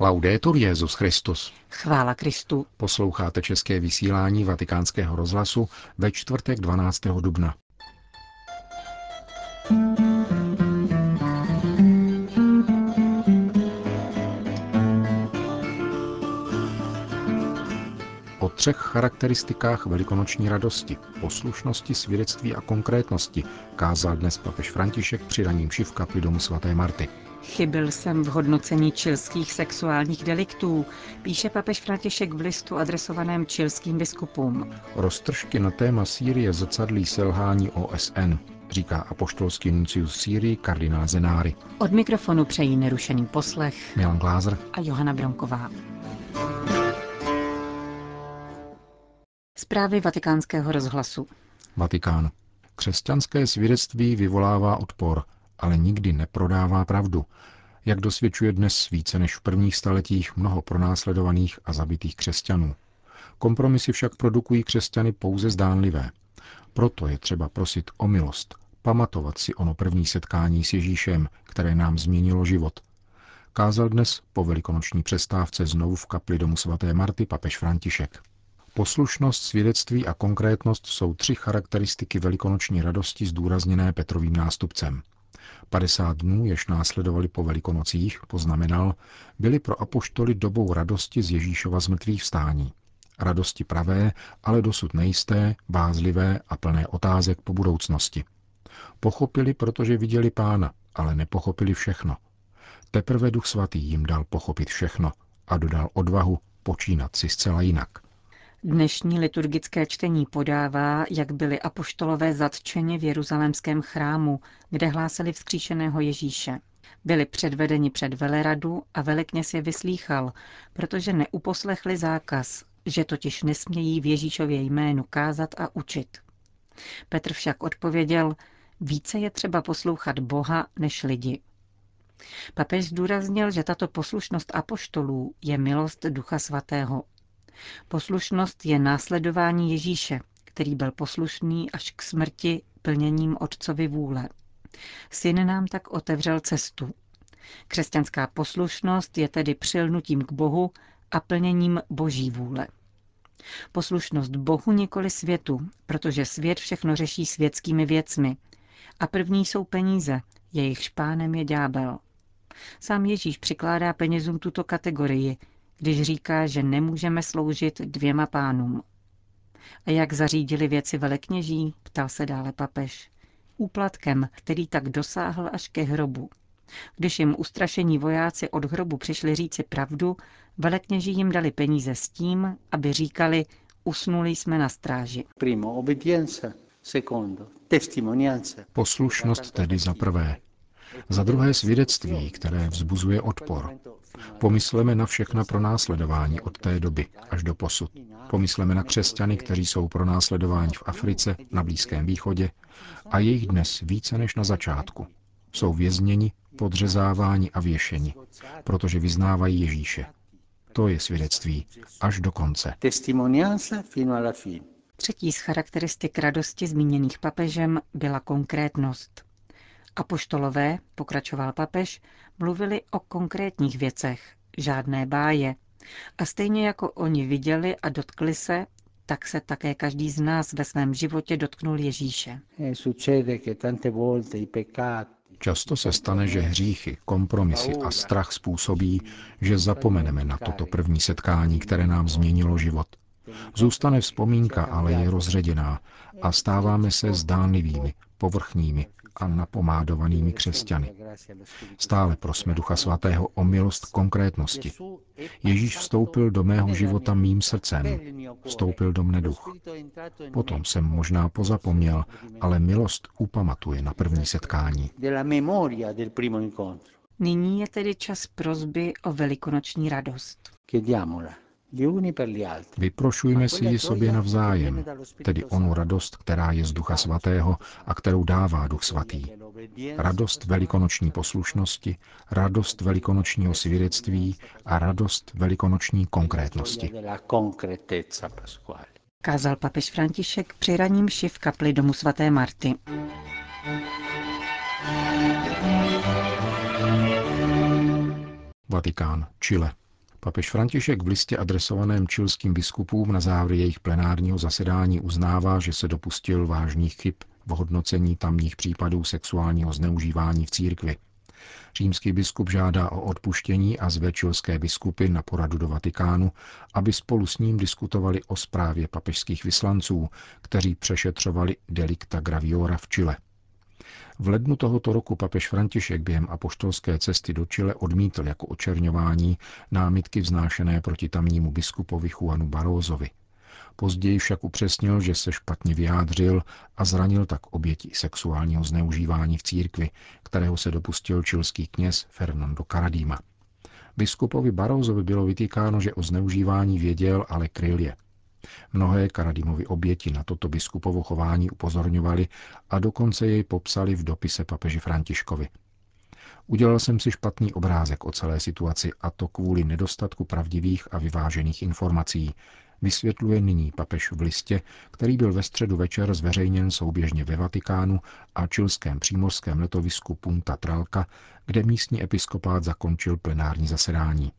Laudetur Jesus Christus. Chvála Kristu. Posloucháte české vysílání Vatikánského rozhlasu ve čtvrtek 12. dubna. O třech charakteristikách velikonoční radosti, poslušnosti, svědectví a konkrétnosti kázal dnes papež František při raní mši v kapli domu svaté Marty. Chybil jsem v hodnocení chilských sexuálních deliktů, píše papež František v listu adresovaném chilským biskupům. Roztržky na téma Sýrie zrcadlí selhání OSN, říká apoštolský nuncius Sýrii kardinál Zenári. Od mikrofonu přejí nerušený poslech Milan Glázer a Johana Bronková. Zprávy Vatikánského rozhlasu. Vatikán. Křesťanské svědectví vyvolává odpor, ale nikdy neprodává pravdu, jak dosvědčuje dnes více než v prvních staletích mnoho pronásledovaných a zabitých křesťanů. Kompromisy však produkují křesťany pouze zdánlivé. Proto je třeba prosit o milost, pamatovat si ono první setkání s Ježíšem, které nám změnilo život. Kázal dnes po velikonoční přestávce znovu v kapli domu svaté Marty papež František. Poslušnost, svědectví a konkrétnost jsou tři charakteristiky velikonoční radosti zdůrazněné Petrovým nástupcem. 50 dnů, jež následovali po Velikonocích, poznamenal, byly pro apoštoly dobou radosti z Ježíšova zmrtvých vstání. Radosti pravé, ale dosud nejisté, bázlivé a plné otázek po budoucnosti. Pochopili, protože viděli Pána, ale nepochopili všechno. Teprve Duch Svatý jim dal pochopit všechno a dodal odvahu počínat si zcela jinak. Dnešní liturgické čtení podává, jak byli apoštolové zatčeni v jeruzalémském chrámu, kde hlásali vzkříšeného Ježíše. Byli předvedeni před veleradu a velekněz je vyslýchal, protože neuposlechli zákaz, že totiž nesmějí v Ježíšově jménu kázat a učit. Petr však odpověděl, více je třeba poslouchat Boha než lidi. Papež zdůraznil, že tato poslušnost apoštolů je milost Ducha Svatého. Poslušnost je následování Ježíše, který byl poslušný až k smrti plněním Otcovy vůle. Syn nám tak otevřel cestu. Křesťanská poslušnost je tedy přilnutím k Bohu a plněním Boží vůle. Poslušnost Bohu, nikoli světu, protože svět všechno řeší světskými věcmi. A první jsou peníze, jejichž pánem je ďábel. Sám Ježíš přikládá penězům tuto kategorii, když říká, že nemůžeme sloužit dvěma pánům. A jak zařídili věci velekněží, ptal se dále papež, úplatkem, který tak dosáhl až ke hrobu. Když jim ustrašení vojáci od hrobu přišli říci pravdu, velekněží jim dali peníze s tím, aby říkali, usnuli jsme na stráži. Poslušnost tedy za prvé. Za druhé svědectví, které vzbuzuje odpor. Pomysleme na všechna pronásledování od té doby až do posud. Pomysleme na křesťany, kteří jsou pronásledováni v Africe, na Blízkém východě a jejich dnes více než na začátku. Jsou vězněni, podřezáváni a věšeni, protože vyznávají Ježíše. To je svědectví až do konce. Třetí z charakteristik radosti zmíněných papežem byla konkrétnost. Apoštolové, pokračoval papež, mluvili o konkrétních věcech, žádné báje. A stejně jako oni viděli a dotkli se, tak se také každý z nás ve svém životě dotknul Ježíše. Často se stane, že hříchy, kompromisy a strach způsobí, že zapomeneme na toto první setkání, které nám změnilo život. Zůstane vzpomínka, ale je rozředěná a stáváme se zdánlivými, povrchními a napomádovanými křesťany. Stále prosme Ducha Svatého o milost konkrétnosti. Ježíš vstoupil do mého života mým srdcem, vstoupil do mne duch. Potom jsem možná pozapomněl, ale milost upamatuje na první setkání. Nyní je tedy čas prosby o velikonoční radost. Vyprošujme si ji sobě navzájem, tedy onu radost, která je z Ducha Svatého a kterou dává Duch Svatý. Radost velikonoční poslušnosti, radost velikonočního svědectví a radost velikonoční konkrétnosti. Kázal papež František při raní mši v kapli domu svaté Marty. Vatikán, Chile. Papež František v listě adresovaném chilským biskupům na závěr jejich plenárního zasedání uznává, že se dopustil vážných chyb v hodnocení tamních případů sexuálního zneužívání v církvi. Římský biskup žádá o odpuštění a zve chilské biskupy na poradu do Vatikánu, aby spolu s ním diskutovali o zprávě papežských vyslanců, kteří přešetřovali delicta graviora v Chile. V lednu tohoto roku papež František během apoštolské cesty do Chile odmítl jako očerňování námitky vznášené proti tamnímu biskupovi Juanu Barrosovi. Později však upřesnil, že se špatně vyjádřil a zranil tak oběti sexuálního zneužívání v církvi, kterého se dopustil chilský kněz Fernando Karadima. Biskupovi Barrosovi bylo vytýkáno, že o zneužívání věděl, ale kryl je. Mnohé Karadimovy oběti na toto biskupovo chování upozorňovali a dokonce jej popsali v dopise papeži Františkovi. Udělal jsem si špatný obrázek o celé situaci, a to kvůli nedostatku pravdivých a vyvážených informací, vysvětluje nyní papež v listě, který byl ve středu večer zveřejněn souběžně ve Vatikánu a chilském přímořském letovisku Punta Tralka, kde místní episkopát zakončil plenární zasedání.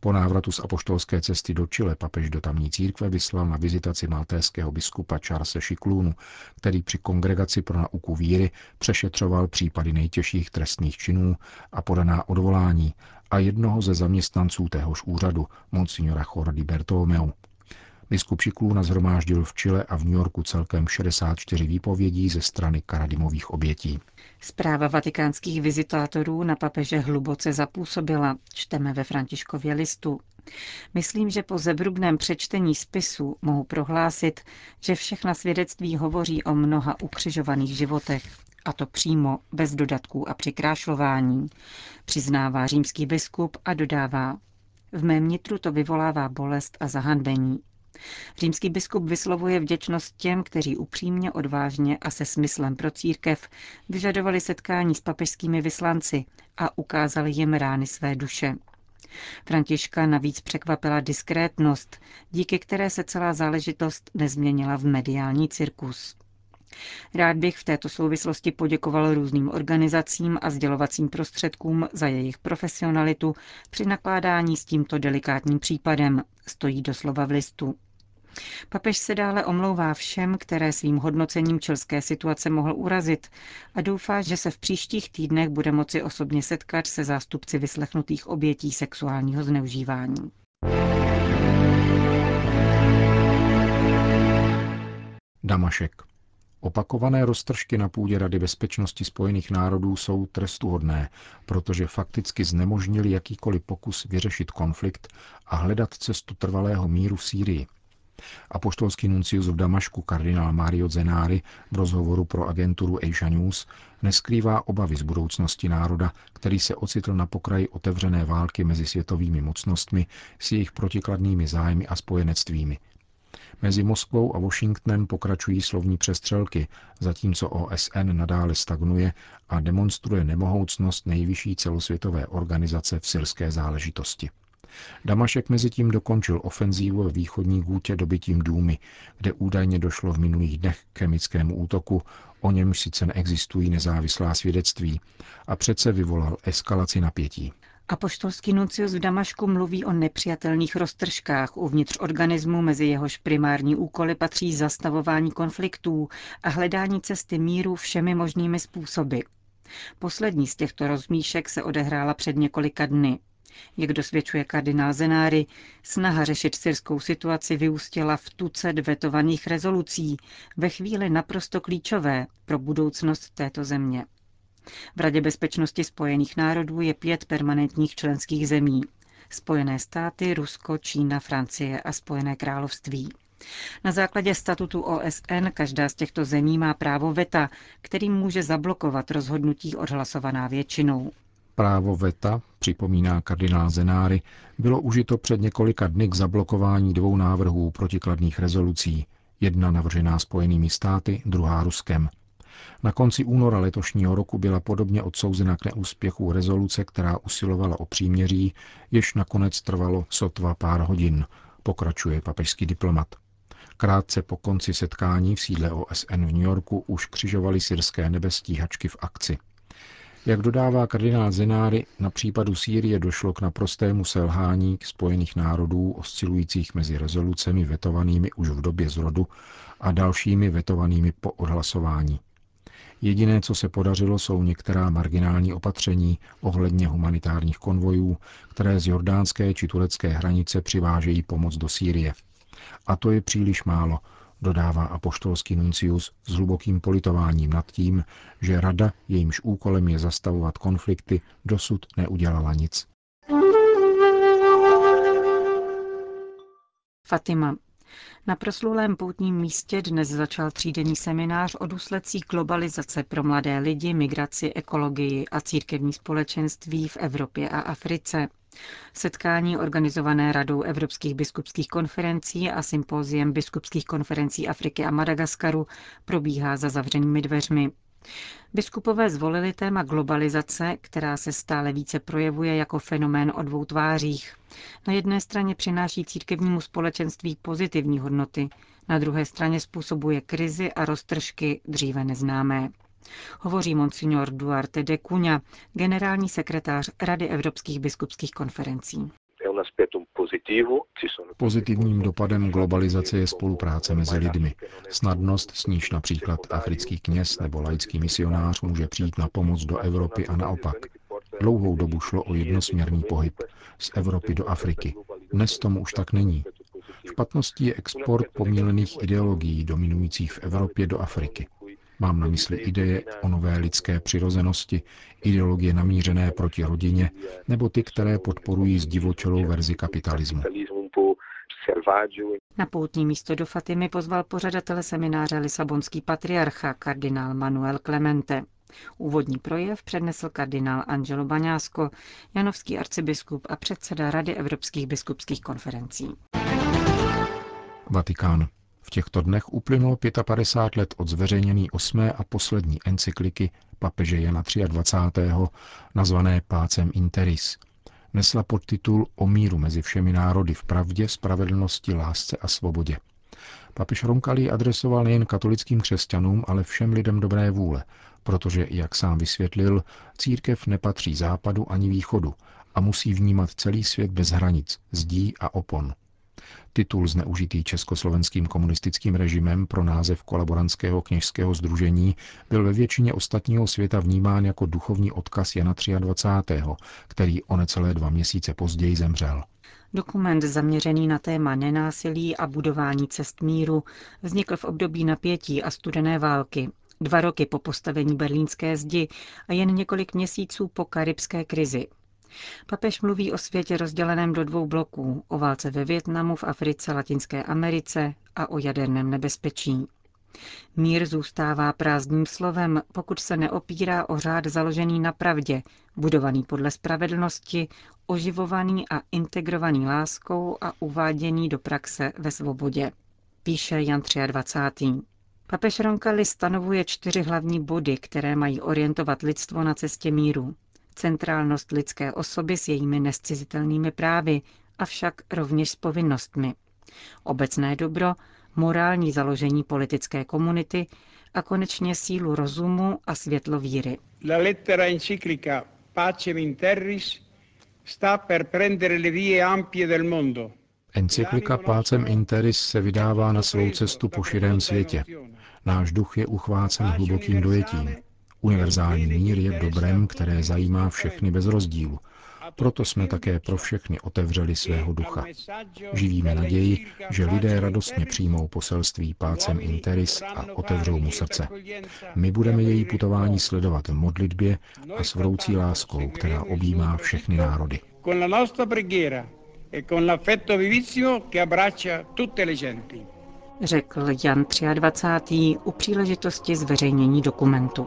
Po návratu z apoštolské cesty do Chile papež do tamní církve vyslal na vizitaci maltéského biskupa Charlese Scicluny, který při Kongregaci pro nauku víry přešetřoval případy nejtěžších trestných činů a podaná odvolání, a jednoho ze zaměstnanců téhož úřadu, monsignora Jordi Bertomeu. Biskup Scicluny shromáždil v Chile a v New Yorku celkem 64 výpovědí ze strany Karadimových obětí. Zpráva vatikánských vizitátorů na papeže hluboce zapůsobila, čteme ve Františkově listu. Myslím, že po zevrubném přečtení spisu mohu prohlásit, že všechna svědectví hovoří o mnoha ukřižovaných životech, a to přímo, bez dodatků a přikrášlování, přiznává římský biskup a dodává: v mém nitru to vyvolává bolest a zahanbení. Římský biskup vyslovuje vděčnost těm, kteří upřímně, odvážně a se smyslem pro církev vyžadovali setkání s papežskými vyslanci a ukázali jim rány své duše. Františka navíc překvapila diskrétnost, díky které se celá záležitost nezměnila v mediální cirkus. Rád bych v této souvislosti poděkoval různým organizacím a sdělovacím prostředkům za jejich profesionalitu při nakládání s tímto delikátním případem, stojí doslova v listu. Papež se dále omlouvá všem, které svým hodnocením chilské situace mohl urazit, a doufá, že se v příštích týdnech bude moci osobně setkat se zástupci vyslechnutých obětí sexuálního zneužívání. Damašek. Opakované roztržky na půdě Rady bezpečnosti Spojených národů jsou trestuhodné, protože fakticky znemožnili jakýkoliv pokus vyřešit konflikt a hledat cestu trvalého míru v Sýrii. Apoštolský nuncius v Damašku kardinál Mario Zenári v rozhovoru pro agenturu Asia News neskrývá obavy z budoucnosti národa, který se ocitl na pokraji otevřené války mezi světovými mocnostmi s jejich protikladnými zájmy a spojenectvími. Mezi Moskvou a Washingtonem pokračují slovní přestřelky, zatímco OSN nadále stagnuje a demonstruje nemohoucnost nejvyšší celosvětové organizace v syrské záležitosti. Damašek mezitím dokončil ofenzívu v východní Gútě dobytím Důmy, kde údajně došlo v minulých dnech k chemickému útoku, o němž sice neexistují nezávislá svědectví, a přece vyvolal eskalaci napětí. Apoštolský nuncius v Damašku mluví o nepřijatelných roztržkách uvnitř organismu, mezi jehož primární úkoly patří zastavování konfliktů a hledání cesty míru všemi možnými způsoby. Poslední z těchto rozmíšek se odehrála před několika dny. Jak dosvědčuje kardinál Zenári, snaha řešit syrskou situaci vyústila v tucet vetovaných rezolucí ve chvíli naprosto klíčové pro budoucnost této země. V Radě bezpečnosti Spojených národů je 5 permanentních členských zemí. Spojené státy, Rusko, Čína, Francie a Spojené království. Na základě statutu OSN každá z těchto zemí má právo veta, kterým může zablokovat rozhodnutí odhlasovaná většinou. Právo veta, připomíná kardinál Zenári, bylo užito před několika dny k zablokování 2 návrhů protikladných rezolucí, jedna navržená Spojenými státy, druhá Ruskem. Na konci února letošního roku byla podobně odsouzena k neúspěchu rezoluce, která usilovala o příměří, jež nakonec trvalo sotva pár hodin, pokračuje papežský diplomat. Krátce po konci setkání v sídle OSN v New Yorku už křižovaly syrské nebestíhačky v akci. Jak dodává kardinál Zenári, na případu Sýrie došlo k naprostému selhání Spojených národů oscilujících mezi rezolucemi vetovanými už v době zrodu a dalšími vetovanými po odhlasování. Jediné, co se podařilo, jsou některá marginální opatření ohledně humanitárních konvojů, které z jordánské či turecké hranice přivážejí pomoc do Sýrie. A to je příliš málo, dodává apoštolský nuncius s hlubokým politováním nad tím, že rada, jejímž úkolem je zastavovat konflikty, dosud neudělala nic. Fatima. Na proslulém poutním místě dnes začal třídenní seminář o důsledcích globalizace pro mladé lidi, migraci, ekologii a církevní společenství v Evropě a Africe. Setkání organizované Radou evropských biskupských konferencí a sympóziem biskupských konferencí Afriky a Madagaskaru probíhá za zavřenými dveřmi. Biskupové zvolili téma globalizace, která se stále více projevuje jako fenomén o dvou tvářích. Na jedné straně přináší církevnímu společenství pozitivní hodnoty, na druhé straně způsobuje krizi a roztržky dříve neznámé. Hovoří monsignor Duarte de Cunha, generální sekretář Rady evropských biskupských konferencí. Pozitivním dopadem globalizace je spolupráce mezi lidmi. Snadnost, s níž například africký kněz nebo laický misionář může přijít na pomoc do Evropy a naopak. Dlouhou dobu šlo o jednosměrný pohyb z Evropy do Afriky. Dnes tomu už tak není. Špatností je export pomílených ideologií dominujících v Evropě do Afriky. Mám na mysli ideje o nové lidské přirozenosti, ideologie namířené proti rodině, nebo ty, které podporují zdivočelou verzi kapitalismu. Na poutní místo do Fatimy pozval pořadatele semináře lisabonský patriarcha, kardinál Manuel Clemente. Úvodní projev přednesl kardinál Angelo Baňásko, janovský arcibiskup a předseda Rady evropských biskupských konferencí. Vatikán. V těchto dnech uplynulo 55 let od zveřejnění 8. a poslední encykliky papeže Jana 23. nazvané Pacem in Terris. Nesla podtitul O míru mezi všemi národy v pravdě, spravedlnosti, lásce a svobodě. Papež Roncalli ji adresoval nejen katolickým křesťanům, ale všem lidem dobré vůle, protože, jak sám vysvětlil, církev nepatří západu ani východu a musí vnímat celý svět bez hranic, zdí a opon. Titul zneužitý československým komunistickým režimem pro název kolaborantského kněžského sdružení byl ve většině ostatního světa vnímán jako duchovní odkaz Jana 23., který o necelé 2 měsíce později zemřel. Dokument zaměřený na téma nenásilí a budování cest míru vznikl v období napětí a studené války, 2 roky po postavení berlínské zdi a jen několik měsíců po karibské krizi. Papež mluví o světě rozděleném do 2 bloků, o válce ve Vietnamu, v Africe, Latinské Americe a o jaderném nebezpečí. Mír zůstává prázdným slovem, pokud se neopírá o řád založený na pravdě, budovaný podle spravedlnosti, oživovaný a integrovaný láskou a uváděný do praxe ve svobodě, píše Jan 23. Papež Roncalli stanovuje 4 hlavní body, které mají orientovat lidstvo na cestě míru. Centrálnost lidské osoby s jejími nezcizitelnými právy, avšak rovněž s povinnostmi. Obecné dobro, morální založení politické komunity a konečně sílu rozumu a světlo víry. La lettera enciclica Pacem in Terris sta per prendere le vie ampie del mondo. Encyklika Pacem in Terris se vydává na svou cestu po širém světě. Náš duch je uchvácen hlubokým dojetím. Univerzální mír je dobrem, které zajímá všechny bez rozdílu. Proto jsme také pro všechny otevřeli svého ducha. Živíme naději, že lidé radostně přijmou poselství Pacem in Terris a otevřou mu srdce. My budeme její putování sledovat v modlitbě a s vroucí láskou, která objímá všechny národy. Řekl Jan 23. u příležitosti zveřejnění dokumentu.